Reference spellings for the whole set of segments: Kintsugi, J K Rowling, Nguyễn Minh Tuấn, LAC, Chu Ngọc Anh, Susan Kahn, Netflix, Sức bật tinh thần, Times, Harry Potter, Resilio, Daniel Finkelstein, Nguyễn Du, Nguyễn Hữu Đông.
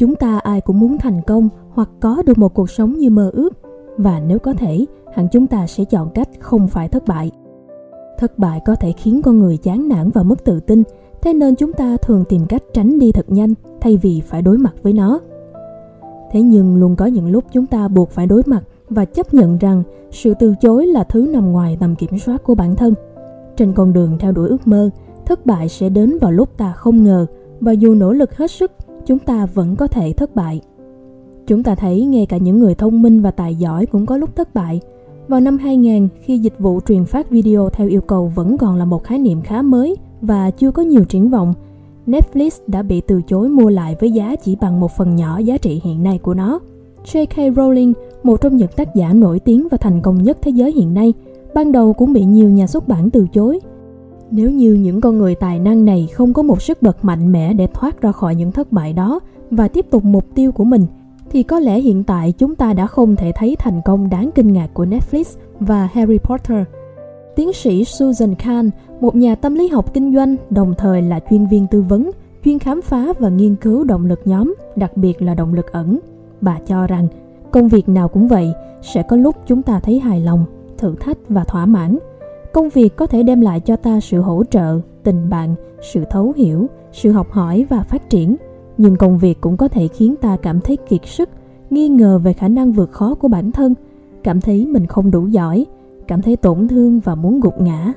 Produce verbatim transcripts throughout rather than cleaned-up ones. Chúng ta ai cũng muốn thành công hoặc có được một cuộc sống như mơ ước, và nếu có thể, hẳn chúng ta sẽ chọn cách không phải thất bại. Thất bại có thể khiến con người chán nản và mất tự tin, thế nên chúng ta thường tìm cách tránh đi thật nhanh thay vì phải đối mặt với nó. Thế nhưng luôn có những lúc chúng ta buộc phải đối mặt và chấp nhận rằng sự từ chối là thứ nằm ngoài tầm kiểm soát của bản thân. Trên con đường theo đuổi ước mơ, thất bại sẽ đến vào lúc ta không ngờ, và dù nỗ lực hết sức, chúng ta vẫn có thể thất bại. Chúng ta thấy ngay cả những người thông minh và tài giỏi cũng có lúc thất bại. Vào năm hai không không không, khi dịch vụ truyền phát video theo yêu cầu vẫn còn là một khái niệm khá mới và chưa có nhiều triển vọng, Netflix đã bị từ chối mua lại với giá chỉ bằng một phần nhỏ giá trị hiện nay của nó. J K Rowling, một trong những tác giả nổi tiếng và thành công nhất thế giới hiện nay, ban đầu cũng bị nhiều nhà xuất bản từ chối. Nếu như những con người tài năng này không có một sức bật mạnh mẽ để thoát ra khỏi những thất bại đó và tiếp tục mục tiêu của mình, thì có lẽ hiện tại chúng ta đã không thể thấy thành công đáng kinh ngạc của Netflix và Harry Potter. Tiến sĩ Susan Kahn, một nhà tâm lý học kinh doanh, đồng thời là chuyên viên tư vấn, chuyên khám phá và nghiên cứu động lực nhóm, đặc biệt là động lực ẩn. Bà cho rằng, công việc nào cũng vậy, sẽ có lúc chúng ta thấy hài lòng, thử thách và thỏa mãn. Công việc có thể đem lại cho ta sự hỗ trợ, tình bạn, sự thấu hiểu, sự học hỏi và phát triển. Nhưng công việc cũng có thể khiến ta cảm thấy kiệt sức, nghi ngờ về khả năng vượt khó của bản thân, cảm thấy mình không đủ giỏi, cảm thấy tổn thương và muốn gục ngã.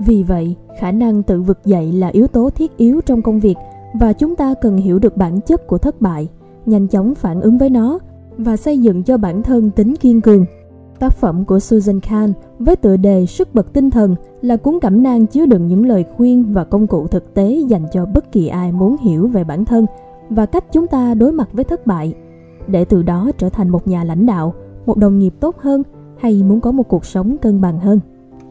Vì vậy, khả năng tự vực dậy là yếu tố thiết yếu trong công việc, và chúng ta cần hiểu được bản chất của thất bại, nhanh chóng phản ứng với nó và xây dựng cho bản thân tính kiên cường. Tác phẩm của Susan Kahn với tựa đề Sức bật tinh thần là cuốn cẩm nang chứa đựng những lời khuyên và công cụ thực tế dành cho bất kỳ ai muốn hiểu về bản thân và cách chúng ta đối mặt với thất bại, để từ đó trở thành một nhà lãnh đạo, một đồng nghiệp tốt hơn hay muốn có một cuộc sống cân bằng hơn.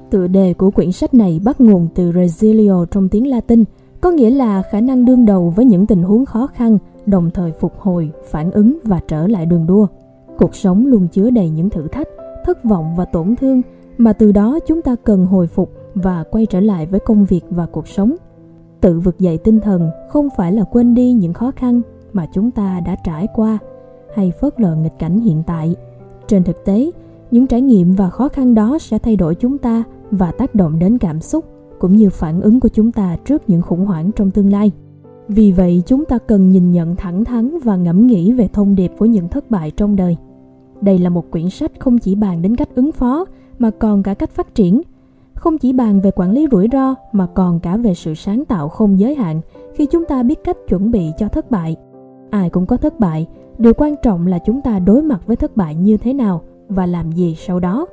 Tựa đề của quyển sách này bắt nguồn từ Resilio trong tiếng Latin, có nghĩa là khả năng đương đầu với những tình huống khó khăn, đồng thời phục hồi, phản ứng và trở lại đường đua. Cuộc sống luôn chứa đầy những thử thách, thất vọng và tổn thương, mà từ đó chúng ta cần hồi phục và quay trở lại với công việc và cuộc sống. Tự vực dậy tinh thần không phải là quên đi những khó khăn mà chúng ta đã trải qua hay phớt lờ nghịch cảnh hiện tại. Trên thực tế, những trải nghiệm và khó khăn đó sẽ thay đổi chúng ta và tác động đến cảm xúc cũng như phản ứng của chúng ta trước những khủng hoảng trong tương lai. Vì vậy, chúng ta cần nhìn nhận thẳng thắn và ngẫm nghĩ về thông điệp của những thất bại trong đời. Đây là một quyển sách không chỉ bàn đến cách ứng phó mà còn cả cách phát triển, không chỉ bàn về quản lý rủi ro mà còn cả về sự sáng tạo không giới hạn khi chúng ta biết cách chuẩn bị cho thất bại. Ai cũng có thất bại, điều quan trọng là chúng ta đối mặt với thất bại như thế nào và làm gì sau đó.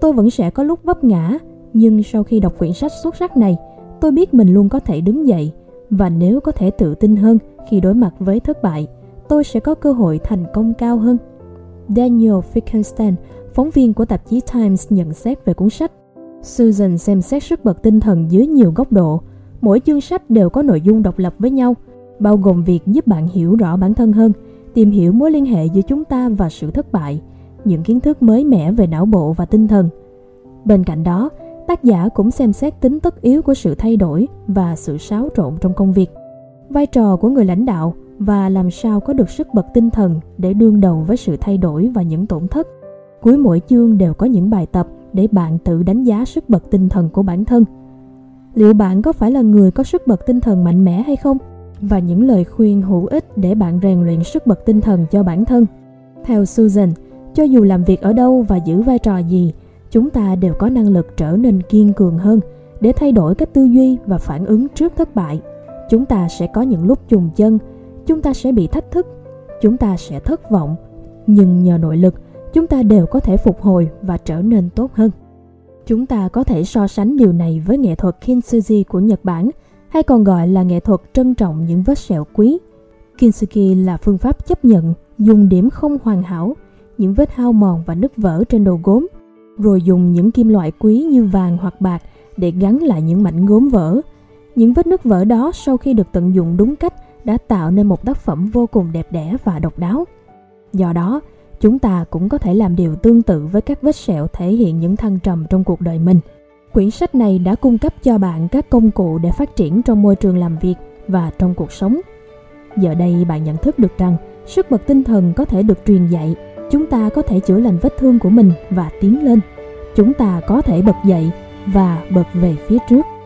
Tôi vẫn sẽ có lúc vấp ngã, nhưng sau khi đọc quyển sách xuất sắc này, tôi biết mình luôn có thể đứng dậy, và nếu có thể tự tin hơn khi đối mặt với thất bại, tôi sẽ có cơ hội thành công cao hơn. Daniel Finkelstein, phóng viên của tạp chí Times, nhận xét về cuốn sách. Susan xem xét sức bật tinh thần dưới nhiều góc độ. Mỗi chương sách đều có nội dung độc lập với nhau, bao gồm việc giúp bạn hiểu rõ bản thân hơn, tìm hiểu mối liên hệ giữa chúng ta và sự thất bại, những kiến thức mới mẻ về não bộ và tinh thần. Bên cạnh đó, tác giả cũng xem xét tính tất yếu của sự thay đổi và sự xáo trộn trong công việc, vai trò của người lãnh đạo và làm sao có được sức bật tinh thần để đương đầu với sự thay đổi và những tổn thất. Cuối mỗi chương đều có những bài tập để bạn tự đánh giá sức bật tinh thần của bản thân. Liệu bạn có phải là người có sức bật tinh thần mạnh mẽ hay không? Và những lời khuyên hữu ích để bạn rèn luyện sức bật tinh thần cho bản thân. Theo Susan, cho dù làm việc ở đâu và giữ vai trò gì, chúng ta đều có năng lực trở nên kiên cường hơn để thay đổi cách tư duy và phản ứng trước thất bại. Chúng ta sẽ có những lúc chùng chân, chúng ta sẽ bị thách thức, chúng ta sẽ thất vọng, nhưng nhờ nội lực, chúng ta đều có thể phục hồi và trở nên tốt hơn. Chúng ta có thể so sánh điều này với nghệ thuật Kintsugi của Nhật Bản, hay còn gọi là nghệ thuật trân trọng những vết sẹo quý. Kintsugi là phương pháp chấp nhận, dùng điểm không hoàn hảo, những vết hao mòn và nứt vỡ trên đồ gốm, rồi dùng những kim loại quý như vàng hoặc bạc để gắn lại những mảnh gốm vỡ. Những vết nứt vỡ đó sau khi được tận dụng đúng cách đã tạo nên một tác phẩm vô cùng đẹp đẽ và độc đáo. Do đó, chúng ta cũng có thể làm điều tương tự với các vết sẹo thể hiện những thăng trầm trong cuộc đời mình. Quyển sách này đã cung cấp cho bạn các công cụ để phát triển trong môi trường làm việc và trong cuộc sống. Giờ đây bạn nhận thức được rằng sức bật tinh thần có thể được truyền dạy. Chúng ta có thể chữa lành vết thương của mình và tiến lên. Chúng ta có thể bật dậy và bật về phía trước.